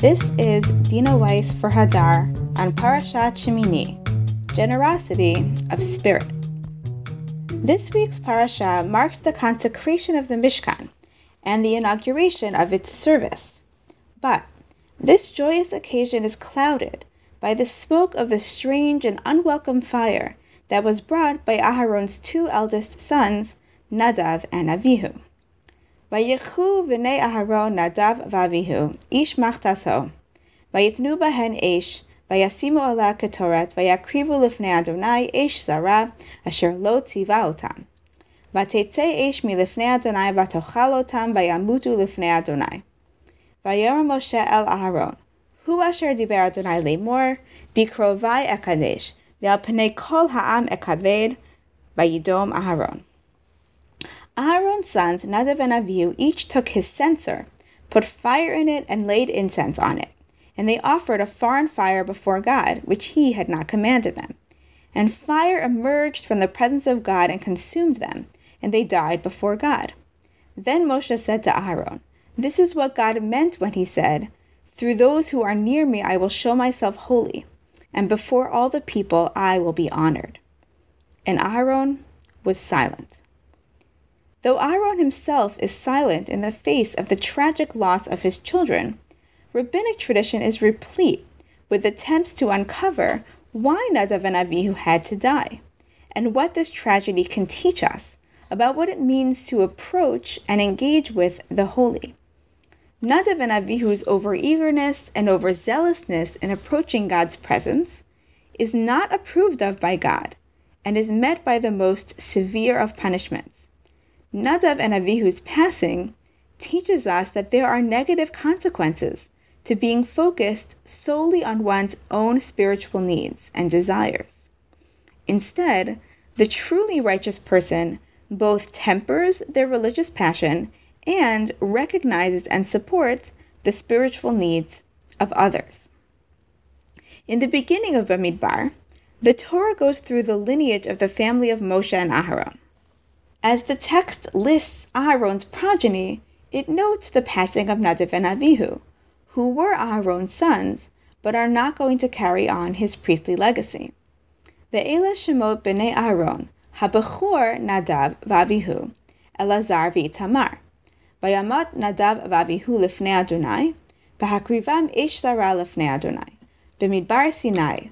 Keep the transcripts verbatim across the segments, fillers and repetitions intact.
This is Dina Weiss for Hadar on Parashat Chemini, Generosity of Spirit. This week's parasha marks the consecration of the Mishkan and the inauguration of its service. But this joyous occasion is clouded by the smoke of the strange and unwelcome fire that was brought by Aharon's two eldest sons, Nadav and Avihu. Vayikhu v'nei Aharon Nadav v'Avihu, ish machtaso, vayitnu bahen eish, vayasimu ala ketoret, vayakrivu lifnei Adonai eish zara, asher lo tziva otam. Vatetze eish mi lifnei Adonai, vatochal otam, vayamutu lifnei Adonai. Vayomer Moshe el Aharon, hu asher diber Adonai leimor, bikrovai ekadesh, Ve'al pnei kol ha'am ekaved, vayidom Aharon. Aharon's sons, Nadav and Avihu, each took his censer, put fire in it, and laid incense on it. And they offered a foreign fire before God, which he had not commanded them. And fire emerged from the presence of God and consumed them, and they died before God. Then Moshe said to Aharon, "This is what God meant when he said, 'Through those who are near me I will show myself holy, and before all the people I will be honored.'" And Aharon was silent. Though Aharon himself is silent in the face of the tragic loss of his children, rabbinic tradition is replete with attempts to uncover why Nadav and Avihu had to die, and what this tragedy can teach us about what it means to approach and engage with the holy. Nadav and Avihu's overeagerness and overzealousness in approaching God's presence is not approved of by God and is met by the most severe of punishments. Nadav and Avihu's passing teaches us that there are negative consequences to being focused solely on one's own spiritual needs and desires. Instead, the truly righteous person both tempers their religious passion and recognizes and supports the spiritual needs of others. In the beginning of Bamidbar, the Torah goes through the lineage of the family of Moshe and Aharon. As the text lists Aharon's progeny, it notes the passing of Nadav and Avihu, who were Aharon's sons, but are not going to carry on his priestly legacy. Ve'ela shemot b'nei Aharon, habechor Nadav v'Avihu, Eleazar v'Itamar. Vayamat Nadav v'Avihu lifnei Adonai, v'hakrivam eish zara lifnei Adonai, b'midbar Sinai,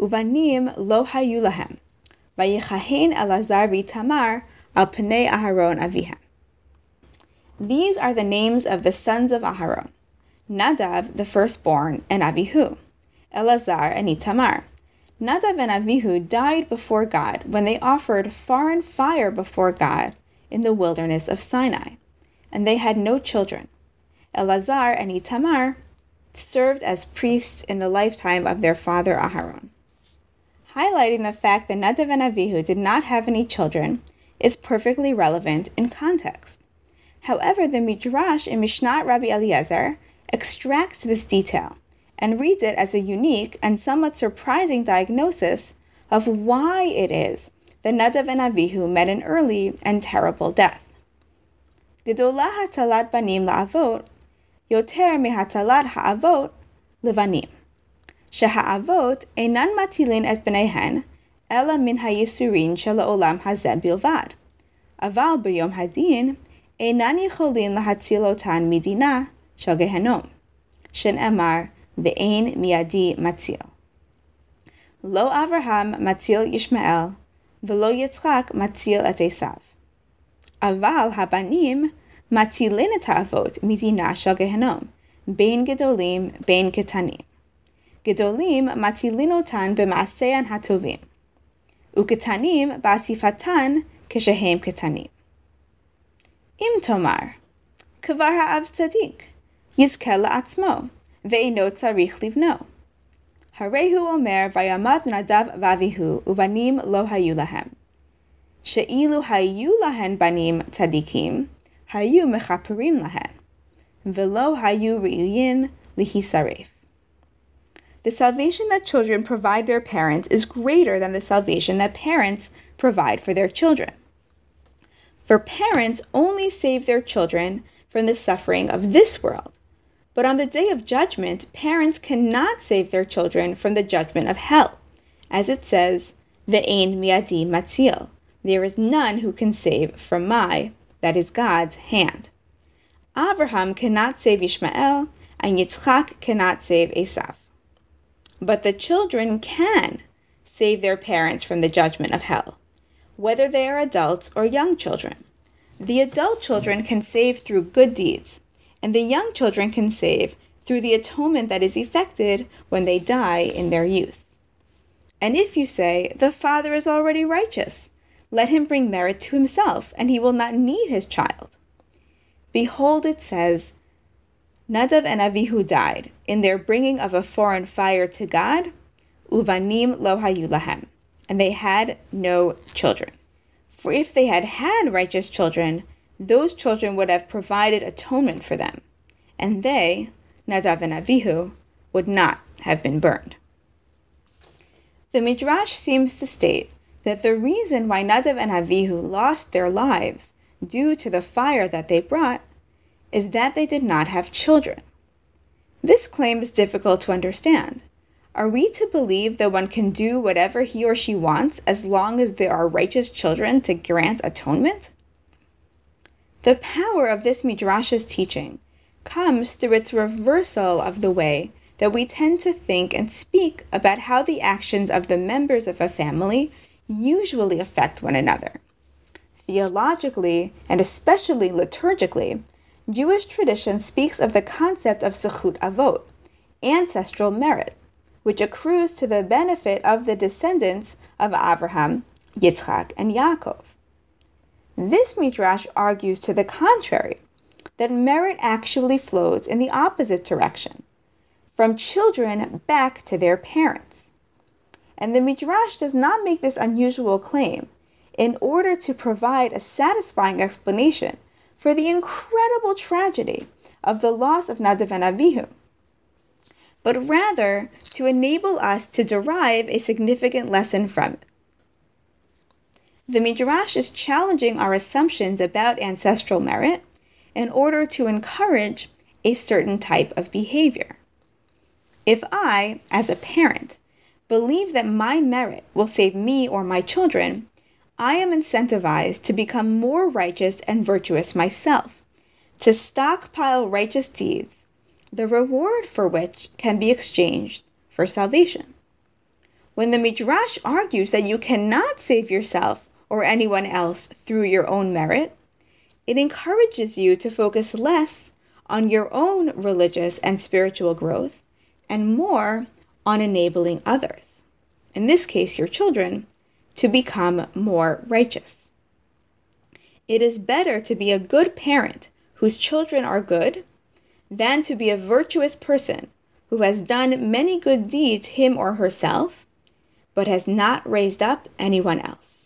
uvanim lo hayu lahem, vayichahen Eleazar v'Itamar al pnei Aharon avihem. These are the names of the sons of Aharon: Nadav, the firstborn, and Avihu, Eleazar and Itamar. Nadav and Avihu died before God when they offered foreign fire before God in the wilderness of Sinai, and they had no children. Eleazar and Itamar served as priests in the lifetime of their father Aharon. Highlighting the fact that Nadav and Avihu did not have any children is perfectly relevant in context. However, the Midrash in Mishnah Rabbi Eliezer extracts this detail and reads it as a unique and somewhat surprising diagnosis of why it is that Nadav and Avihu met an early and terrible death. Gedola hatalat banim la'avot, yoter mehatalat ha'avot levanim. Sheha'avot einan matilin et bneihen, ela min ha'yisurin shela'olam hazeh bilvad. Aval b'yom hadin einan yicholin lahatzil otan midina shel gehenom. Shene'emar ve'ein miyadi matzil. Lo Abraham matzil Yishmael, velo Yitzchak matzil et Esav. Aval habanim matilin et ha'avot midina shel gehenom, bein gedolim bein ketanim. Gedolim matilin otan b'maaseyan hatovim, uketanim ba'asifatan keshehem ketanim. Im tomar kvar ha'av tzadik yizkeh la'atzmo ve'eino tzarich livno. Harehu Omer vayamat Nadav v'Avihu ubanim lo hayu lahem. She'ilu hayu lahen banim tzadikim, hayu mechaperim lahen, velo hayu re'uyin lihisaref. The salvation that children provide their parents is greater than the salvation that parents provide for their children. For parents only save their children from the suffering of this world, But on the day of judgment, parents cannot save their children from the judgment of hell. As it says, Ve'ein miyadi matzil. There is none who can save from my, that is God's, hand. Abraham cannot save Ishmael, and Yitzchak cannot save Esav. But the children can save their parents from the judgment of hell, whether they are adults or young children. The adult children can save through good deeds, and the young children can save through the atonement that is effected when they die in their youth. And if you say, the father is already righteous, let him bring merit to himself, and he will not need his child. Behold, it says, Nadav and Avihu died in their bringing of a foreign fire to God, uvanim lo hayu lahem, and they had no children. For if they had had righteous children, those children would have provided atonement for them, and they, Nadav and Avihu, would not have been burned. The Midrash seems to state that the reason why Nadav and Avihu lost their lives due to the fire that they brought is that they did not have children. This claim is difficult to understand. Are we to believe that one can do whatever he or she wants as long as there are righteous children to grant atonement? The power of this Midrash's teaching comes through its reversal of the way that we tend to think and speak about how the actions of the members of a family usually affect one another. Theologically, and especially liturgically, Jewish tradition speaks of the concept of sechut avot, ancestral merit, which accrues to the benefit of the descendants of Abraham, Yitzchak, and Yaakov. This Midrash argues to the contrary, that merit actually flows in the opposite direction, from children back to their parents. And the Midrash does not make this unusual claim in order to provide a satisfying explanation for the incredible tragedy of the loss of Nadav and Avihu, but rather to enable us to derive a significant lesson from it. The Midrash is challenging our assumptions about ancestral merit in order to encourage a certain type of behavior. If I, as a parent, believe that my merit will save me or my children, I am incentivized to become more righteous and virtuous myself, to stockpile righteous deeds, the reward for which can be exchanged for salvation. When the Midrash argues that you cannot save yourself or anyone else through your own merit, it encourages you to focus less on your own religious and spiritual growth and more on enabling others, in this case your children, to become more righteous. It is better to be a good parent whose children are good than to be a virtuous person who has done many good deeds him or herself, but has not raised up anyone else.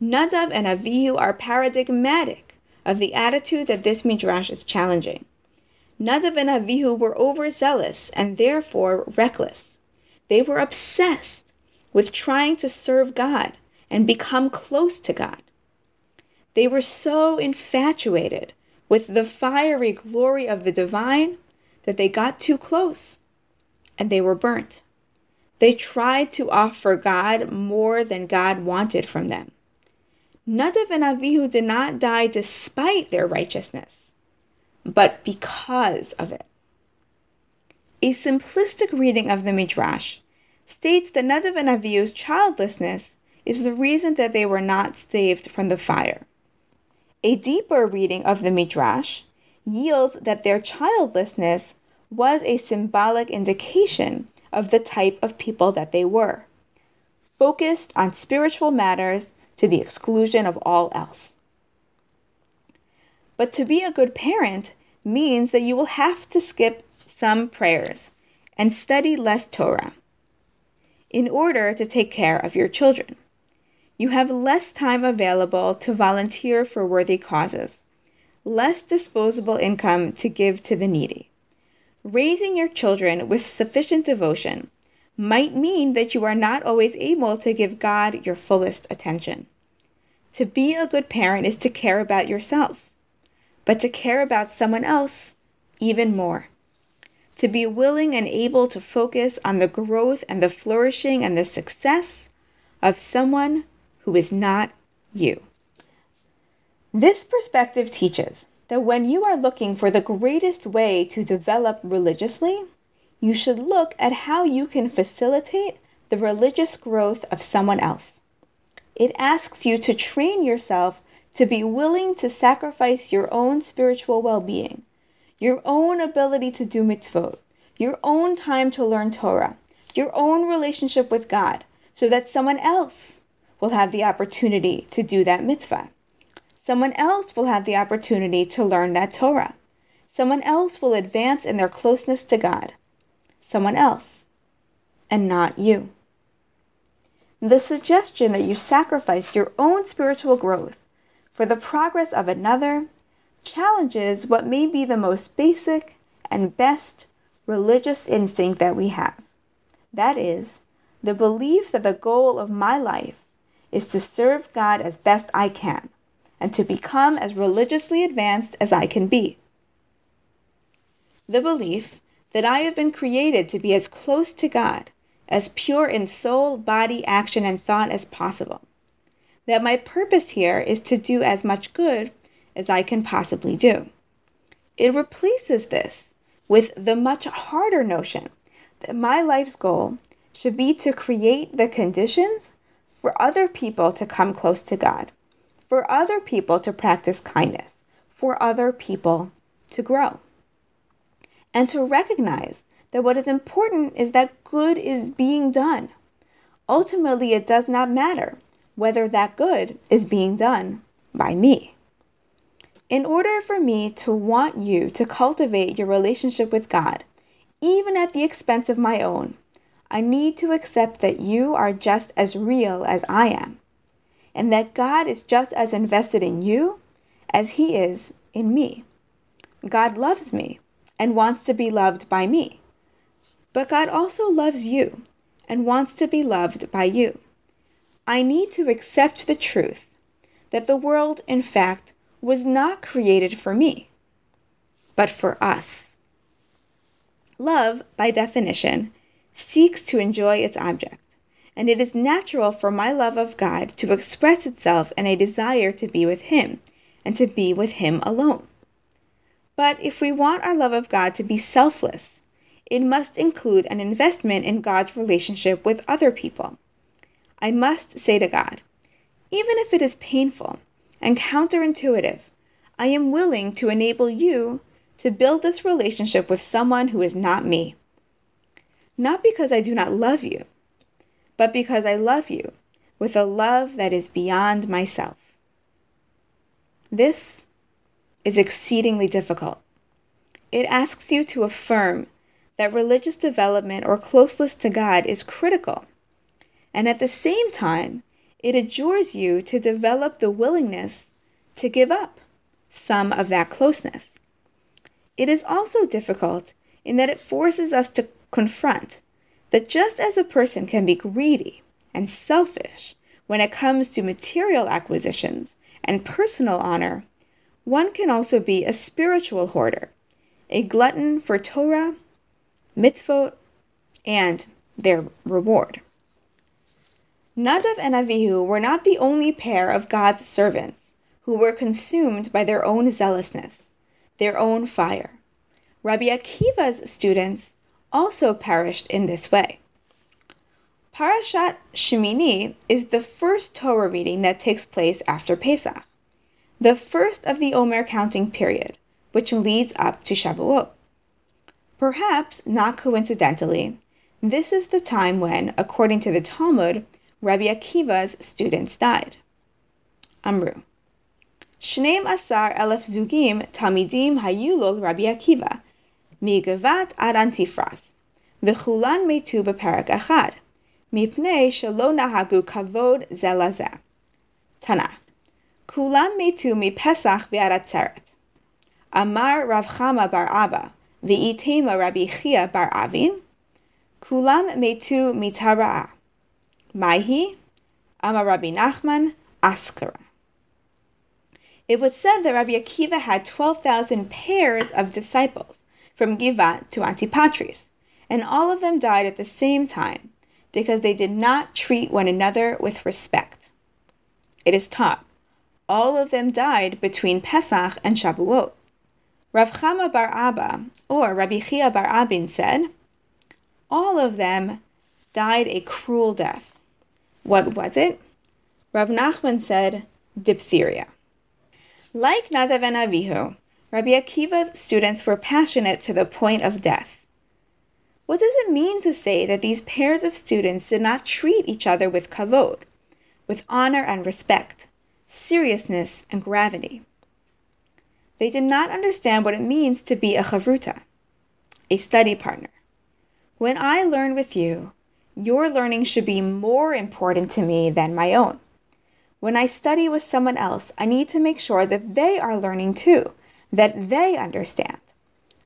Nadav and Avihu are paradigmatic of the attitude that this Midrash is challenging. Nadav and Avihu were overzealous and therefore reckless. They were obsessed with trying to serve God and become close to God. They were so infatuated with the fiery glory of the divine that they got too close and they were burnt. They tried to offer God more than God wanted from them. Nadav and Avihu did not die despite their righteousness, but because of it. A simplistic reading of the Midrash states that Nadav and Avihu's childlessness is the reason that they were not saved from the fire. A deeper reading of the Midrash yields that their childlessness was a symbolic indication of the type of people that they were, focused on spiritual matters to the exclusion of all else. But to be a good parent means that you will have to skip some prayers and study less Torah in order to take care of your children. You have less time available to volunteer for worthy causes, less disposable income to give to the needy. Raising your children with sufficient devotion might mean that you are not always able to give God your fullest attention. To be a good parent is to care about yourself, but to care about someone else even more. to be willing and able to focus on the growth and the flourishing and the success of someone who is not you. This perspective teaches that when you are looking for the greatest way to develop religiously, you should look at how you can facilitate the religious growth of someone else. It asks you to train yourself to be willing to sacrifice your own spiritual well-being, your own ability to do mitzvot, your own time to learn Torah, your own relationship with God, so that someone else will have the opportunity to do that mitzvah. Someone else will have the opportunity to learn that Torah. Someone else will advance in their closeness to God. Someone else, and not you. The suggestion that you sacrifice your own spiritual growth for the progress of another challenges what may be the most basic and best religious instinct that we have. That is, the belief that the goal of my life is to serve God as best I can and to become as religiously advanced as I can be. The belief that I have been created to be as close to God, as pure in soul, body, action, and thought as possible. That my purpose here is to do as much good as I can possibly do. It replaces this with the much harder notion that my life's goal should be to create the conditions for other people to come close to God, for other people to practice kindness, for other people to grow. And to recognize that what is important is that good is being done. Ultimately, it does not matter whether that good is being done by me. In order for me to want you to cultivate your relationship with God, even at the expense of my own, I need to accept that you are just as real as I am, and that God is just as invested in you as He is in me. God loves me and wants to be loved by me. But God also loves you and wants to be loved by you. I need to accept the truth that the world, in fact, was not created for me, but for us. Love, by definition, seeks to enjoy its object, and it is natural for my love of God to express itself in a desire to be with Him and to be with Him alone. But if we want our love of God to be selfless, it must include an investment in God's relationship with other people. I must say to God, even if it is painful and counterintuitive, I am willing to enable you to build this relationship with someone who is not me. Not because I do not love you, but because I love you with a love that is beyond myself. This is exceedingly difficult. It asks you to affirm that religious development or closeness to God is critical, and at the same time, it adjures you to develop the willingness to give up some of that closeness. It is also difficult in that it forces us to confront that just as a person can be greedy and selfish when it comes to material acquisitions and personal honor, one can also be a spiritual hoarder, a glutton for Torah, mitzvot, and their reward. Nadav and Avihu were not the only pair of God's servants who were consumed by their own zealousness, their own fire. Rabbi Akiva's students also perished in this way. Parashat Chemini is the first Torah reading that takes place after Pesach, the first of the Omer counting period, which leads up to Shavuot. Perhaps, not coincidentally, this is the time when, according to the Talmud, Rabbi Akiva's students died. Amru. Shneim asar elef zugim tamidim hayulol Rabbi Akiva, mi Givat ad Antipatris, v'chulan metu b'perek echad, mipnei shelo nahagu kavod ze lezeh. Tana. Kulam metu mi Pesach v'ad Atzeret. Amar Rav Chama bar Abba, v'itamar Rabbi Chia bar Avin. Kulam metu mi Tara'ah. Maihi, Amar Rabbi Nachman, Askara. It was said that Rabbi Akiva had twelve thousand pairs of disciples, from Givat to Antipatris, and all of them died at the same time because they did not treat one another with respect. It is taught, all of them died between Pesach and Shavuot. Rav Chama bar Abba, or Rabbi Chia bar Avin, said, all of them died a cruel death. What was it? Rabbi Nachman said, diphtheria. Like Nadav and Avihu, Rabbi Akiva's students were passionate to the point of death. What does it mean to say that these pairs of students did not treat each other with kavod, with honor and respect, seriousness and gravity? They did not understand what it means to be a chavruta, a study partner. When I learn with you, your learning should be more important to me than my own. When I study with someone else, I need to make sure that they are learning too, that they understand.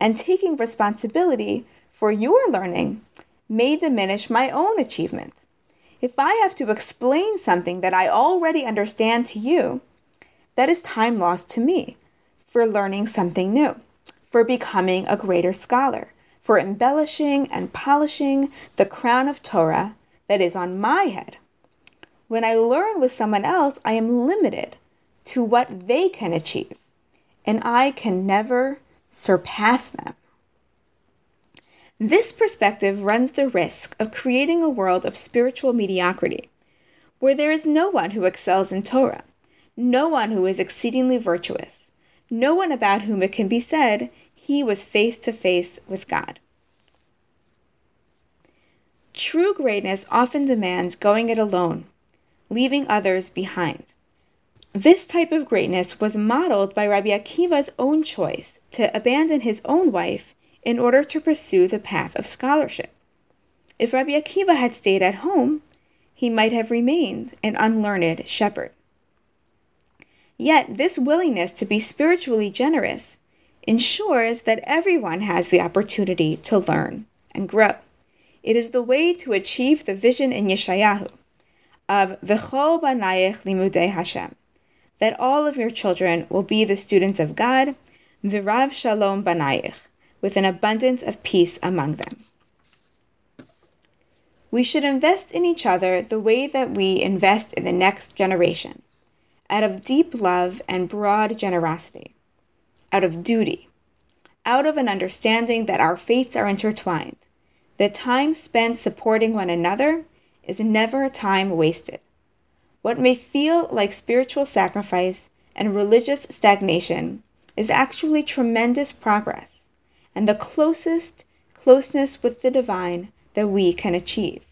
And taking responsibility for your learning may diminish my own achievement. If I have to explain something that I already understand to you, that is time lost to me for learning something new, for becoming a greater scholar, for embellishing and polishing the crown of Torah that is on my head. When I learn with someone else, I am limited to what they can achieve, and I can never surpass them. This perspective runs the risk of creating a world of spiritual mediocrity, where there is no one who excels in Torah, no one who is exceedingly virtuous, no one about whom it can be said, he was face to face with God. True greatness often demands going it alone, leaving others behind. This type of greatness was modeled by Rabbi Akiva's own choice to abandon his own wife in order to pursue the path of scholarship. If Rabbi Akiva had stayed at home, he might have remained an unlearned shepherd. Yet this willingness to be spiritually generous ensures that everyone has the opportunity to learn and grow. It is the way to achieve the vision in Yeshayahu of V'chol banayich limudei Hashem, that all of your children will be the students of God, V'rav shalom banayich, with an abundance of peace among them. We should invest in each other the way that we invest in the next generation, out of deep love and broad generosity, out of duty, out of an understanding that our fates are intertwined, that time spent supporting one another is never time wasted. What may feel like spiritual sacrifice and religious stagnation is actually tremendous progress, and the closest closeness with the divine that we can achieve.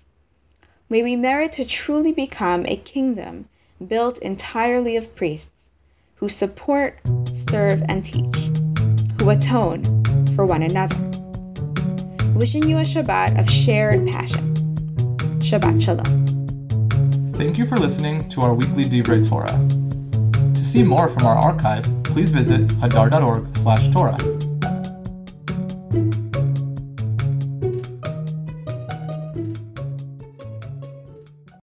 May we merit to truly become a kingdom built entirely of priests who support, serve, and teach, who atone for one another. Wishing you a Shabbat of shared passion. Shabbat Shalom. Thank you for listening to our weekly Divrei Torah. To see more from our archive, please visit hadar dot org slash Torah.